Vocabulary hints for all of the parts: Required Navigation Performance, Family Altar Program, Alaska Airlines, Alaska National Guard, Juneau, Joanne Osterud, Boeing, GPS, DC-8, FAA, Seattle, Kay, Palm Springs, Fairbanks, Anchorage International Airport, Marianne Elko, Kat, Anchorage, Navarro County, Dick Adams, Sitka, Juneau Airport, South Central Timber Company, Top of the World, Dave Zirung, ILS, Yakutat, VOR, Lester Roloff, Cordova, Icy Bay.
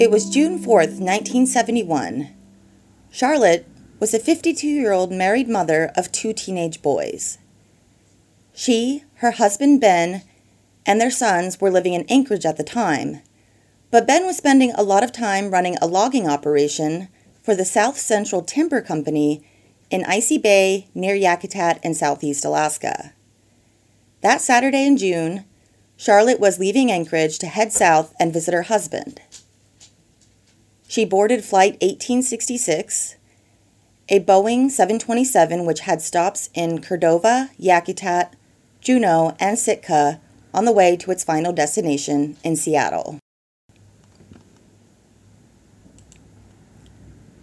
It was June 4th, 1971. Charlotte was a 52-year-old married mother of 2 teenage boys. She, her husband Ben, and their sons were living in Anchorage at the time, but Ben was spending a lot of time running a logging operation for the South Central Timber Company in Icy Bay near Yakutat in southeast Alaska. That Saturday in June, Charlotte was leaving Anchorage to head south and visit her husband. She boarded Flight 1866, a Boeing 727 which had stops in Cordova, Yakutat, Juneau, and Sitka on the way to its final destination in Seattle.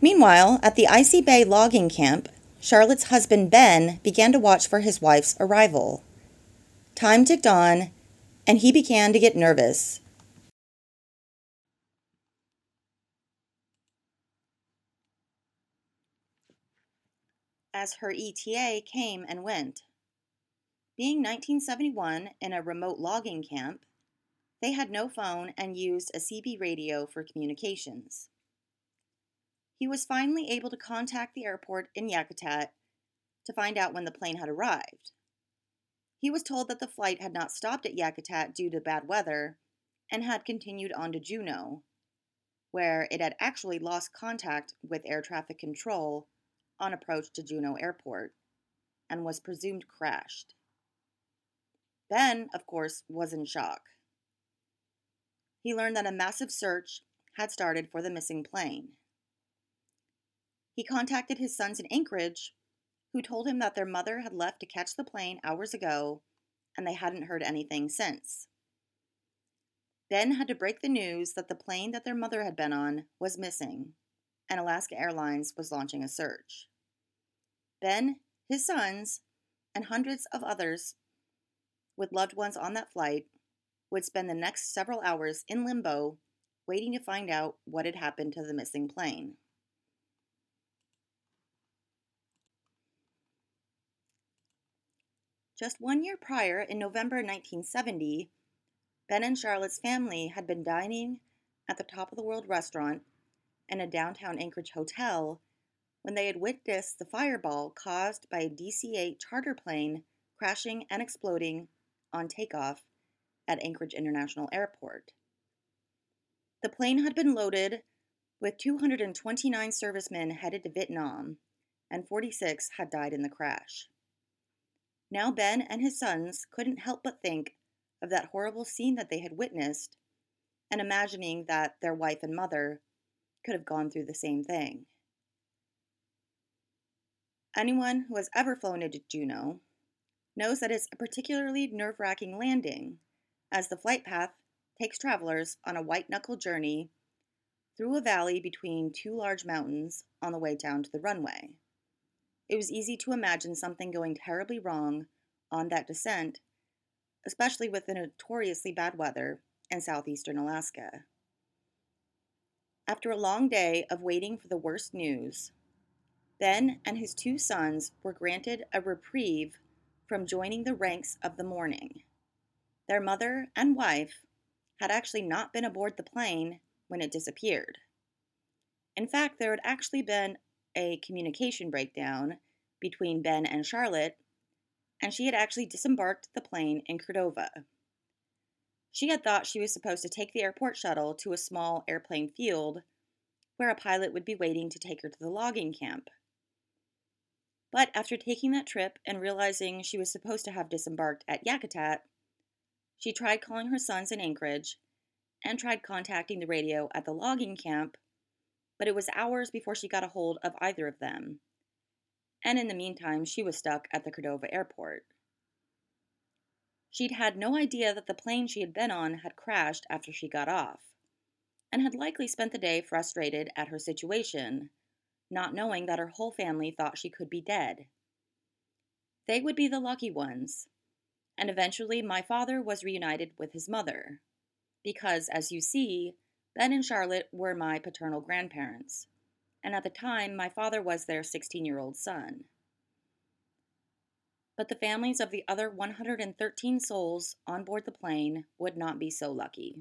Meanwhile, at the Icy Bay logging camp, Charlotte's husband Ben began to watch for his wife's arrival. Time ticked on, and he began to get nervous. As her ETA came and went. Being 1971 in a remote logging camp, they had no phone and used a CB radio for communications. He was finally able to contact the airport in Yakutat to find out when the plane had arrived. He was told that the flight had not stopped at Yakutat due to bad weather and had continued on to Juneau, where it had actually lost contact with air traffic control on approach to Juneau Airport, and was presumed crashed. Ben, of course, was in shock. He learned that a massive search had started for the missing plane. He contacted his sons in Anchorage, who told him that their mother had left to catch the plane hours ago, and they hadn't heard anything since. Ben had to break the news that the plane that their mother had been on was missing, and Alaska Airlines was launching a search. Ben, his sons, and hundreds of others with loved ones on that flight would spend the next several hours in limbo waiting to find out what had happened to the missing plane. Just 1 year prior, in November 1970, Ben and Charlotte's family had been dining at the Top of the World restaurant and a downtown Anchorage hotel when they had witnessed the fireball caused by a DC-8 charter plane crashing and exploding on takeoff at Anchorage International Airport. The plane had been loaded with 229 servicemen headed to Vietnam, and 46 had died in the crash. Now Ben and his sons couldn't help but think of that horrible scene that they had witnessed and imagining that their wife and mother could have gone through the same thing. Anyone who has ever flown into Juneau knows that it's a particularly nerve-wracking landing, as the flight path takes travelers on a white-knuckle journey through a valley between 2 large mountains on the way down to the runway. It was easy to imagine something going terribly wrong on that descent, especially with the notoriously bad weather in southeastern Alaska. After a long day of waiting for the worst news, Ben and his 2 sons were granted a reprieve from joining the ranks of the mourning. Their mother and wife had actually not been aboard the plane when it disappeared. In fact, there had actually been a communication breakdown between Ben and Charlotte, and she had actually disembarked the plane in Cordova. She had thought she was supposed to take the airport shuttle to a small airplane field where a pilot would be waiting to take her to the logging camp. But after taking that trip and realizing she was supposed to have disembarked at Yakutat, she tried calling her sons in Anchorage and tried contacting the radio at the logging camp, but it was hours before she got a hold of either of them. And in the meantime, she was stuck at the Cordova airport. She'd had no idea that the plane she had been on had crashed after she got off, and had likely spent the day frustrated at her situation, not knowing that her whole family thought she could be dead. They would be the lucky ones, and eventually my father was reunited with his mother, because, as you see, Ben and Charlotte were my paternal grandparents, and at the time my father was their 16-year-old son. But the families of the other 113 souls on board the plane would not be so lucky.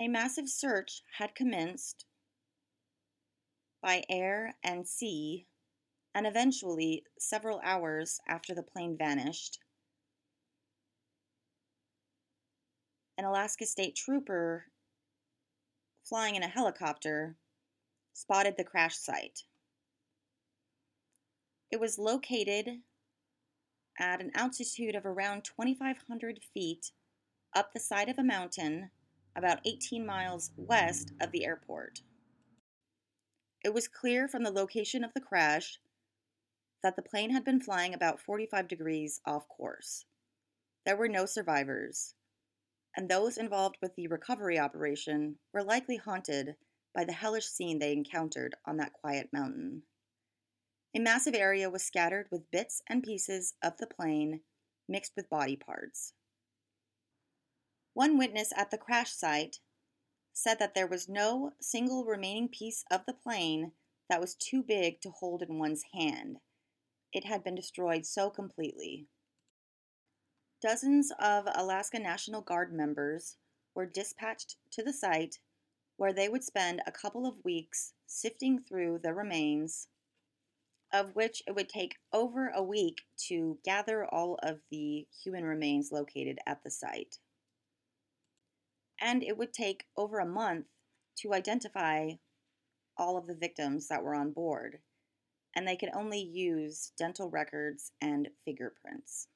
A massive search had commenced by air and sea, and eventually, several hours after the plane vanished, an Alaska State Trooper flying in a helicopter spotted the crash site. It was located at an altitude of around 2,500 feet up the side of a mountain about 18 miles west of the airport. It was clear from the location of the crash that the plane had been flying about 45 degrees off course. There were no survivors, and those involved with the recovery operation were likely haunted by the hellish scene they encountered on that quiet mountain. A massive area was scattered with bits and pieces of the plane mixed with body parts. One witness at the crash site said that there was no single remaining piece of the plane that was too big to hold in one's hand. It had been destroyed so completely. Dozens of Alaska National Guard members were dispatched to the site, where they would spend a couple of weeks sifting through the remains, of which it would take over a week to gather all of the human remains located at the site. And it would take over a month to identify all of the victims that were on board, and they could only use dental records and fingerprints.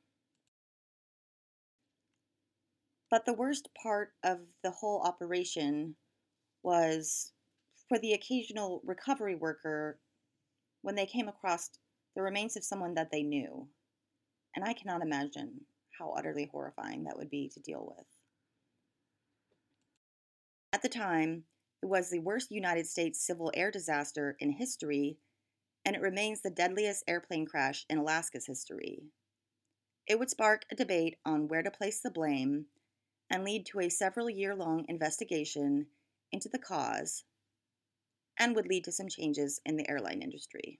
But the worst part of the whole operation was for the occasional recovery worker when they came across the remains of someone that they knew, and I cannot imagine how utterly horrifying that would be to deal with. At the time, it was the worst United States civil air disaster in history, and it remains the deadliest airplane crash in Alaska's history. It would spark a debate on where to place the blame and lead to a several-year-long investigation into the cause, and would lead to some changes in the airline industry.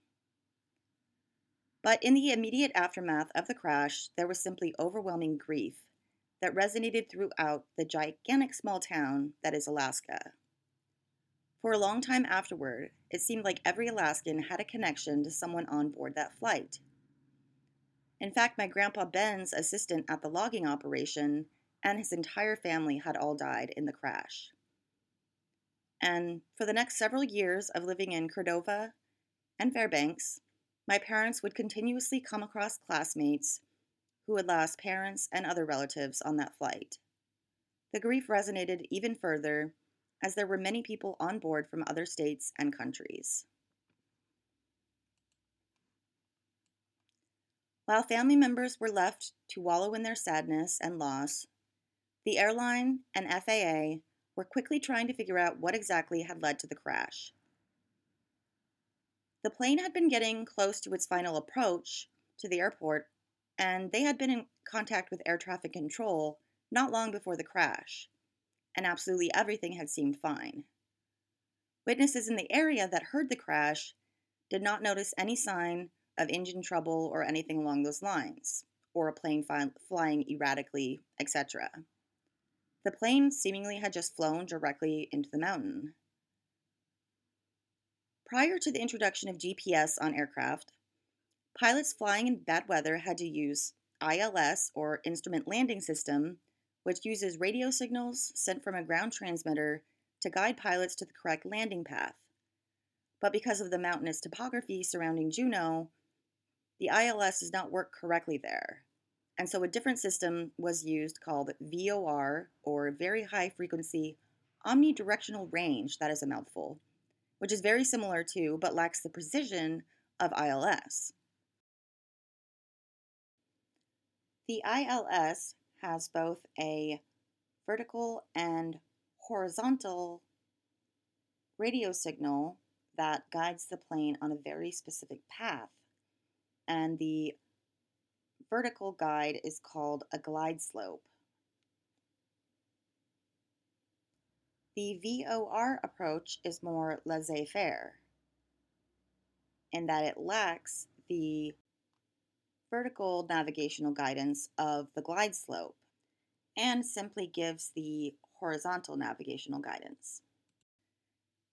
But in the immediate aftermath of the crash, there was simply overwhelming grief that resonated throughout the gigantic small town that is Alaska. For a long time afterward, it seemed like every Alaskan had a connection to someone on board that flight. In fact, my Grandpa Ben's assistant at the logging operation and his entire family had all died in the crash. And for the next several years of living in Cordova and Fairbanks, my parents would continuously come across classmates who had lost parents and other relatives on that flight. The grief resonated even further, as there were many people on board from other states and countries. While family members were left to wallow in their sadness and loss, the airline and FAA were quickly trying to figure out what exactly had led to the crash. The plane had been getting close to its final approach to the airport, and they had been in contact with air traffic control not long before the crash, and absolutely everything had seemed fine. Witnesses in the area that heard the crash did not notice any sign of engine trouble or anything along those lines, or a plane flying erratically, etc. The plane seemingly had just flown directly into the mountain. Prior to the introduction of GPS on aircraft, pilots flying in bad weather had to use ILS, or Instrument Landing System, which uses radio signals sent from a ground transmitter to guide pilots to the correct landing path. But because of the mountainous topography surrounding Juneau, the ILS does not work correctly there. And so a different system was used called VOR, or Very High Frequency Omnidirectional Range, that is a mouthful, which is very similar to, but lacks the precision of ILS. The ILS has both a vertical and horizontal radio signal that guides the plane on a very specific path, and the vertical guide is called a glide slope. The VOR approach is more laissez-faire in that it lacks the vertical navigational guidance of the glide slope and simply gives the horizontal navigational guidance.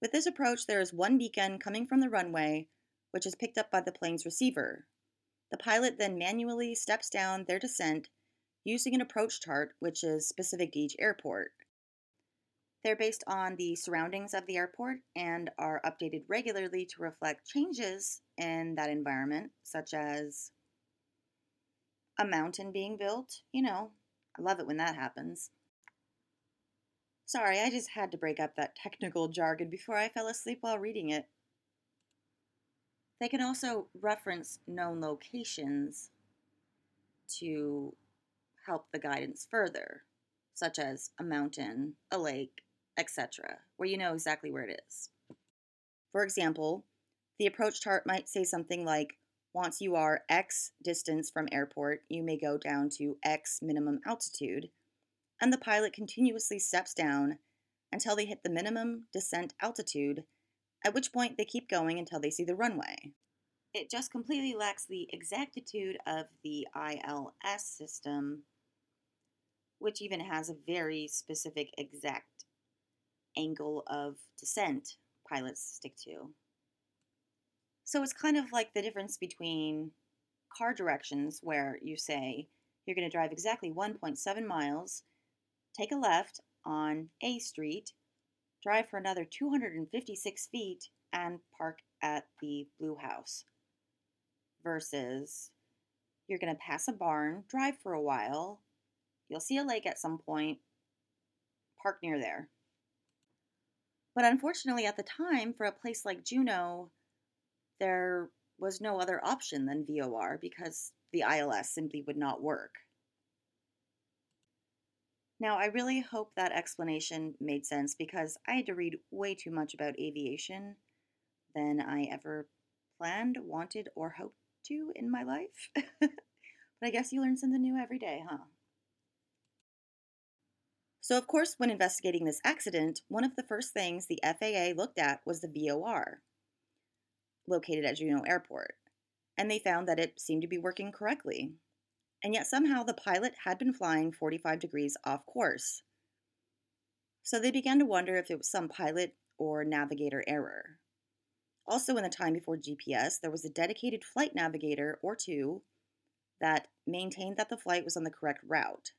With this approach, there is one beacon coming from the runway, which is picked up by the plane's receiver. The pilot then manually steps down their descent using an approach chart, which is specific to each airport. They're based on the surroundings of the airport and are updated regularly to reflect changes in that environment, such as a mountain being built. You know, I love it when that happens. Sorry, I just had to break up that technical jargon before I fell asleep while reading it. They can also reference known locations to help the guidance further, such as a mountain, a lake, etc., where you know exactly where it is. For example, the approach chart might say something like, once you are X distance from airport, you may go down to X minimum altitude, and the pilot continuously steps down until they hit the minimum descent altitude, at which point they keep going until they see the runway. It just completely lacks the exactitude of the ILS system, which even has a very specific exact angle of descent pilots stick to. So it's kind of like the difference between car directions, where you say you're going to drive exactly 1.7 miles, take a left on A Street, drive for another 256 feet, and park at the Blue House. Versus, you're going to pass a barn, drive for a while, you'll see a lake at some point, park near there. But unfortunately, at the time, for a place like Juneau, there was no other option than VOR because the ILS simply would not work. Now, I really hope that explanation made sense because I had to read way too much about aviation than I ever planned, wanted, or hoped to in my life. But I guess you learn something new every day, huh? So, of course, when investigating this accident, one of the first things the FAA looked at was the VOR, located at Juneau Airport, and they found that it seemed to be working correctly. And yet somehow the pilot had been flying 45 degrees off course. So they began to wonder if it was some pilot or navigator error. Also, in the time before GPS, there was a dedicated flight navigator or two that maintained that the flight was on the correct route.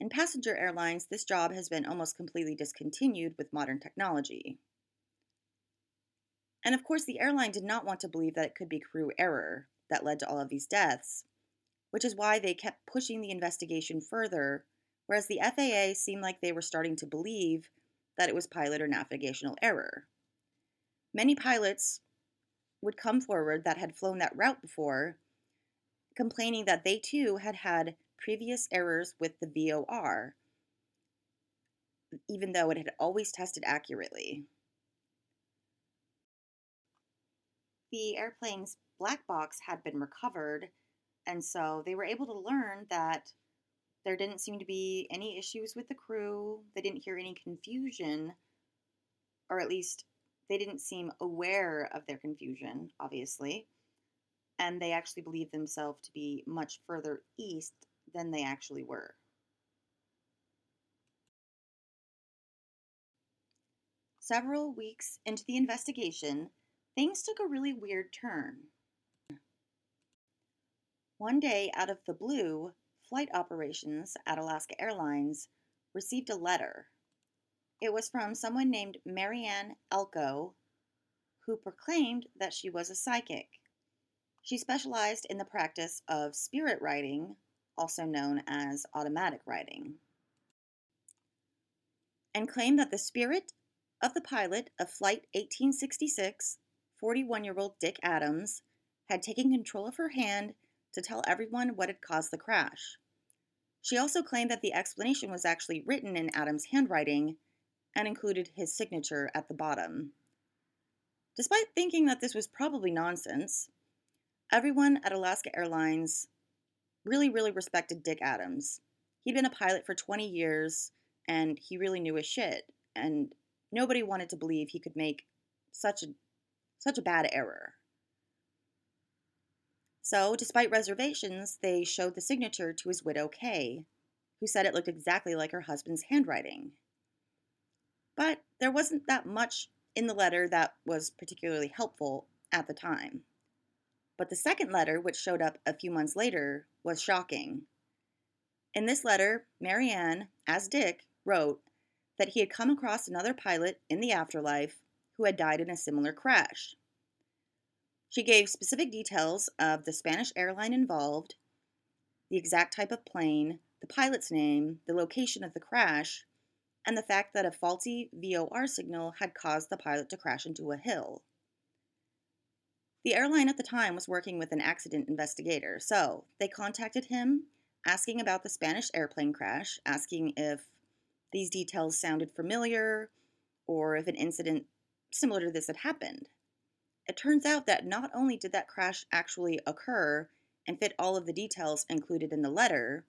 In passenger airlines, this job has been almost completely discontinued with modern technology. And of course, the airline did not want to believe that it could be crew error that led to all of these deaths, which is why they kept pushing the investigation further, whereas the FAA seemed like they were starting to believe that it was pilot or navigational error. Many pilots would come forward that had flown that route before, complaining that they too had had previous errors with the VOR, even though it had always tested accurately. The airplane's black box had been recovered, and so they were able to learn that there didn't seem to be any issues with the crew. They didn't hear any confusion, or at least they didn't seem aware of their confusion, obviously. And they actually believed themselves to be much further east than they actually were. Several weeks into the investigation, things took a really weird turn. One day, out of the blue, flight operations at Alaska Airlines received a letter It was from someone named Marianne Elko, who proclaimed that she was a psychic. She specialized in the practice of spirit writing, also known as automatic writing, and claimed that the spirit of the pilot of Flight 1866, 41-year-old Dick Adams, had taken control of her hand to tell everyone what had caused the crash. She also claimed that the explanation was actually written in Adams' handwriting and included his signature at the bottom. Despite thinking that this was probably nonsense, everyone at Alaska Airlines really respected Dick Adams. He'd been a pilot for 20 years, and he really knew his shit, and nobody wanted to believe he could make such a bad error. So, despite reservations, they showed the signature to his widow, Kay, who said it looked exactly like her husband's handwriting. But there wasn't that much in the letter that was particularly helpful at the time. But the second letter, which showed up a few months later, was shocking. In this letter, Marianne, as Dick, wrote that he had come across another pilot in the afterlife who had died in a similar crash. She gave specific details of the Spanish airline involved, the exact type of plane, the pilot's name, the location of the crash, and the fact that a faulty VOR signal had caused the pilot to crash into a hill. The airline at the time was working with an accident investigator, so they contacted him, asking about the Spanish airplane crash, asking if these details sounded familiar or if an incident similar to this had happened. It turns out that not only did that crash actually occur and fit all of the details included in the letter,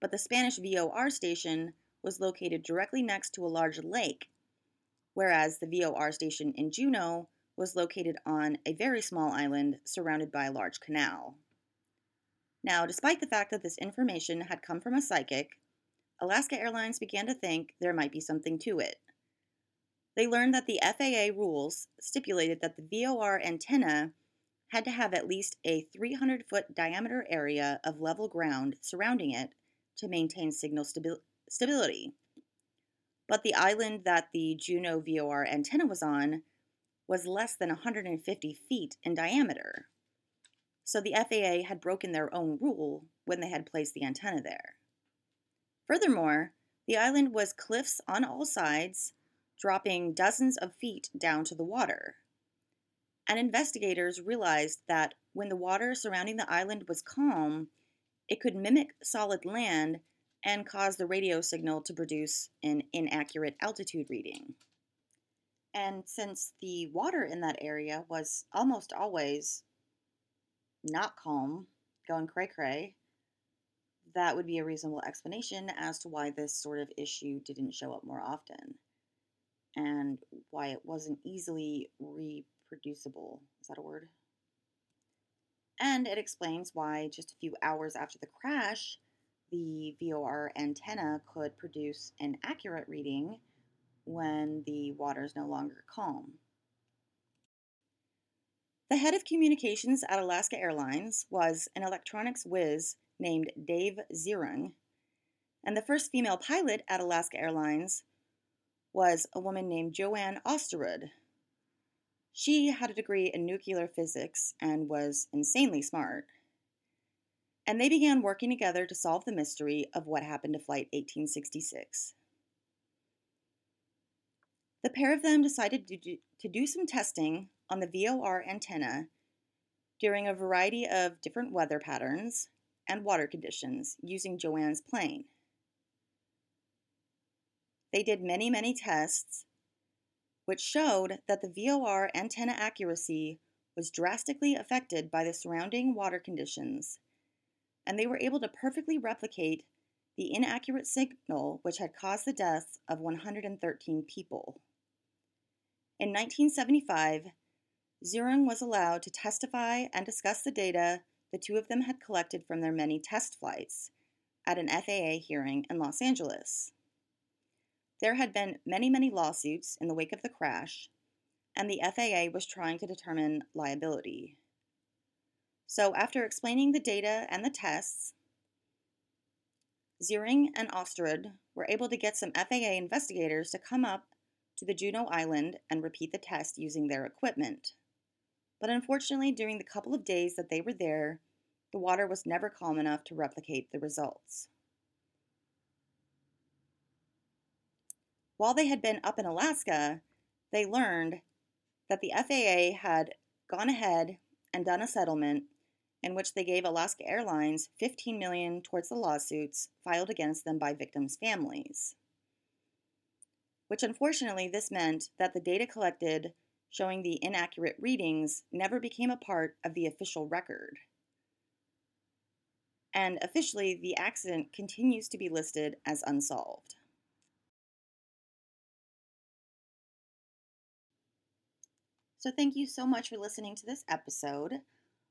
but the Spanish VOR station was located directly next to a large lake, whereas the VOR station in Juneau was located on a very small island surrounded by a large canal. Now, despite the fact that this information had come from a psychic, Alaska Airlines began to think there might be something to it. They learned that the FAA rules stipulated that the VOR antenna had to have at least a 300-foot diameter area of level ground surrounding it to maintain signal stability. But the island that the Juneau VOR antenna was on was less than 150 feet in diameter. So the FAA had broken their own rule when they had placed the antenna there. Furthermore, the island was cliffs on all sides, dropping dozens of feet down to the water. And investigators realized that when the water surrounding the island was calm, it could mimic solid land and cause the radio signal to produce an inaccurate altitude reading. And since the water in that area was almost always not calm, going cray-cray, that would be a reasonable explanation as to why this sort of issue didn't show up more often, and why it wasn't easily reproducible. Is that a word? And it explains why just a few hours after the crash, the VOR antenna could produce an accurate reading when the water is no longer calm. The head of communications at Alaska Airlines was an electronics whiz named Dave Zirung, and the first female pilot at Alaska Airlines was a woman named Joanne Osterud. She had a degree in nuclear physics and was insanely smart. And they began working together to solve the mystery of what happened to Flight 1866. The pair of them decided to do some testing on the VOR antenna during a variety of different weather patterns and water conditions using Joanne's plane. They did many tests, which showed that the VOR antenna accuracy was drastically affected by the surrounding water conditions, and they were able to perfectly replicate the inaccurate signal which had caused the deaths of 113 people. In 1975, Zirung was allowed to testify and discuss the data the two of them had collected from their many test flights at an FAA hearing in Los Angeles. There had been many lawsuits in the wake of the crash, and the FAA was trying to determine liability. So after explaining the data and the tests, Zirung and Osterud were able to get some FAA investigators to come up to the Juneau Island and repeat the test using their equipment. But unfortunately, during the couple of days that they were there, the water was never calm enough to replicate the results. While they had been up in Alaska, they learned that the FAA had gone ahead and done a settlement in which they gave Alaska Airlines $15 million towards the lawsuits filed against them by victims' families, which unfortunately this meant that the data collected showing the inaccurate readings never became a part of the official record. And officially, the accident continues to be listed as unsolved. So thank you so much for listening to this episode.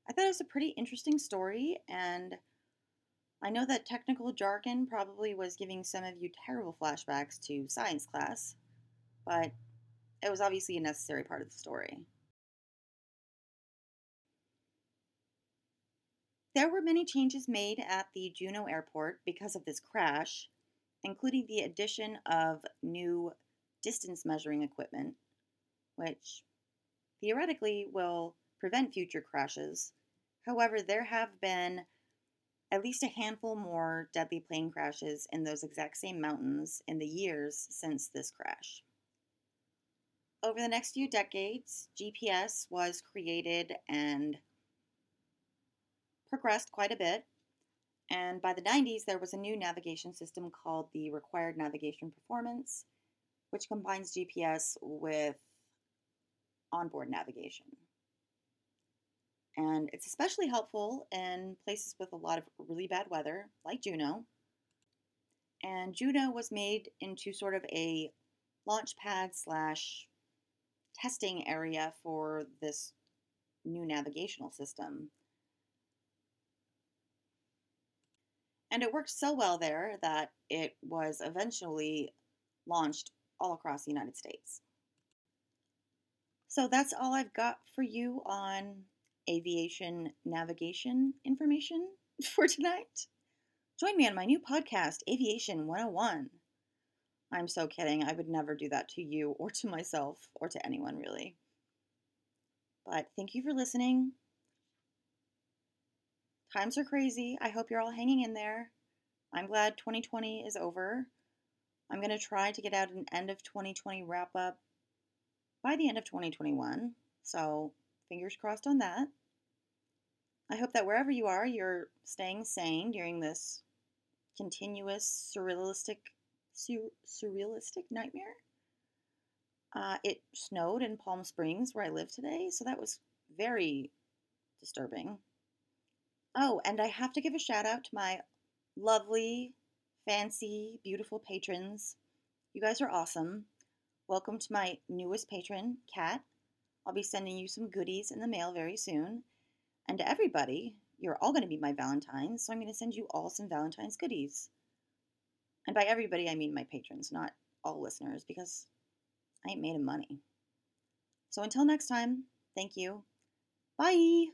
I thought it was a pretty interesting story, and I know that technical jargon probably was giving some of you terrible flashbacks to science class, but it was obviously a necessary part of the story. There were many changes made at the Juneau Airport because of this crash, including the addition of new distance measuring equipment, which theoretically will prevent future crashes. However, there have been at least a handful more deadly plane crashes in those exact same mountains in the years since this crash. Over the next few decades, GPS was created and progressed quite a bit, and by the 90s there was a new navigation system called the Required Navigation Performance, which combines GPS with onboard navigation. And it's especially helpful in places with a lot of really bad weather, like Juneau. And Juneau was made into sort of a launch pad / testing area for this new navigational system. And it worked so well there that it was eventually launched all across the United States. So that's all I've got for you on aviation navigation information for tonight. Join me on my new podcast, Aviation 101. I'm so kidding. I would never do that to you or to myself or to anyone, really. But thank you for listening. Times are crazy. I hope you're all hanging in there. I'm glad 2020 is over. I'm going to try to get out an end of 2020 wrap up by the end of 2021. So fingers crossed on that. I hope that wherever you are, you're staying sane during this continuous surrealistic nightmare. It snowed in Palm Springs, where I live today, so that was very disturbing. Oh, and I have to give a shout out to my lovely, fancy, beautiful patrons. You guys are awesome. Welcome to my newest patron, Kat. I'll be sending you some goodies in the mail very soon. And to everybody, you're all going to be my Valentines, so I'm going to send you all some Valentine's goodies. And by everybody, I mean my patrons, not all listeners, because I ain't made of money. So until next time, thank you. Bye!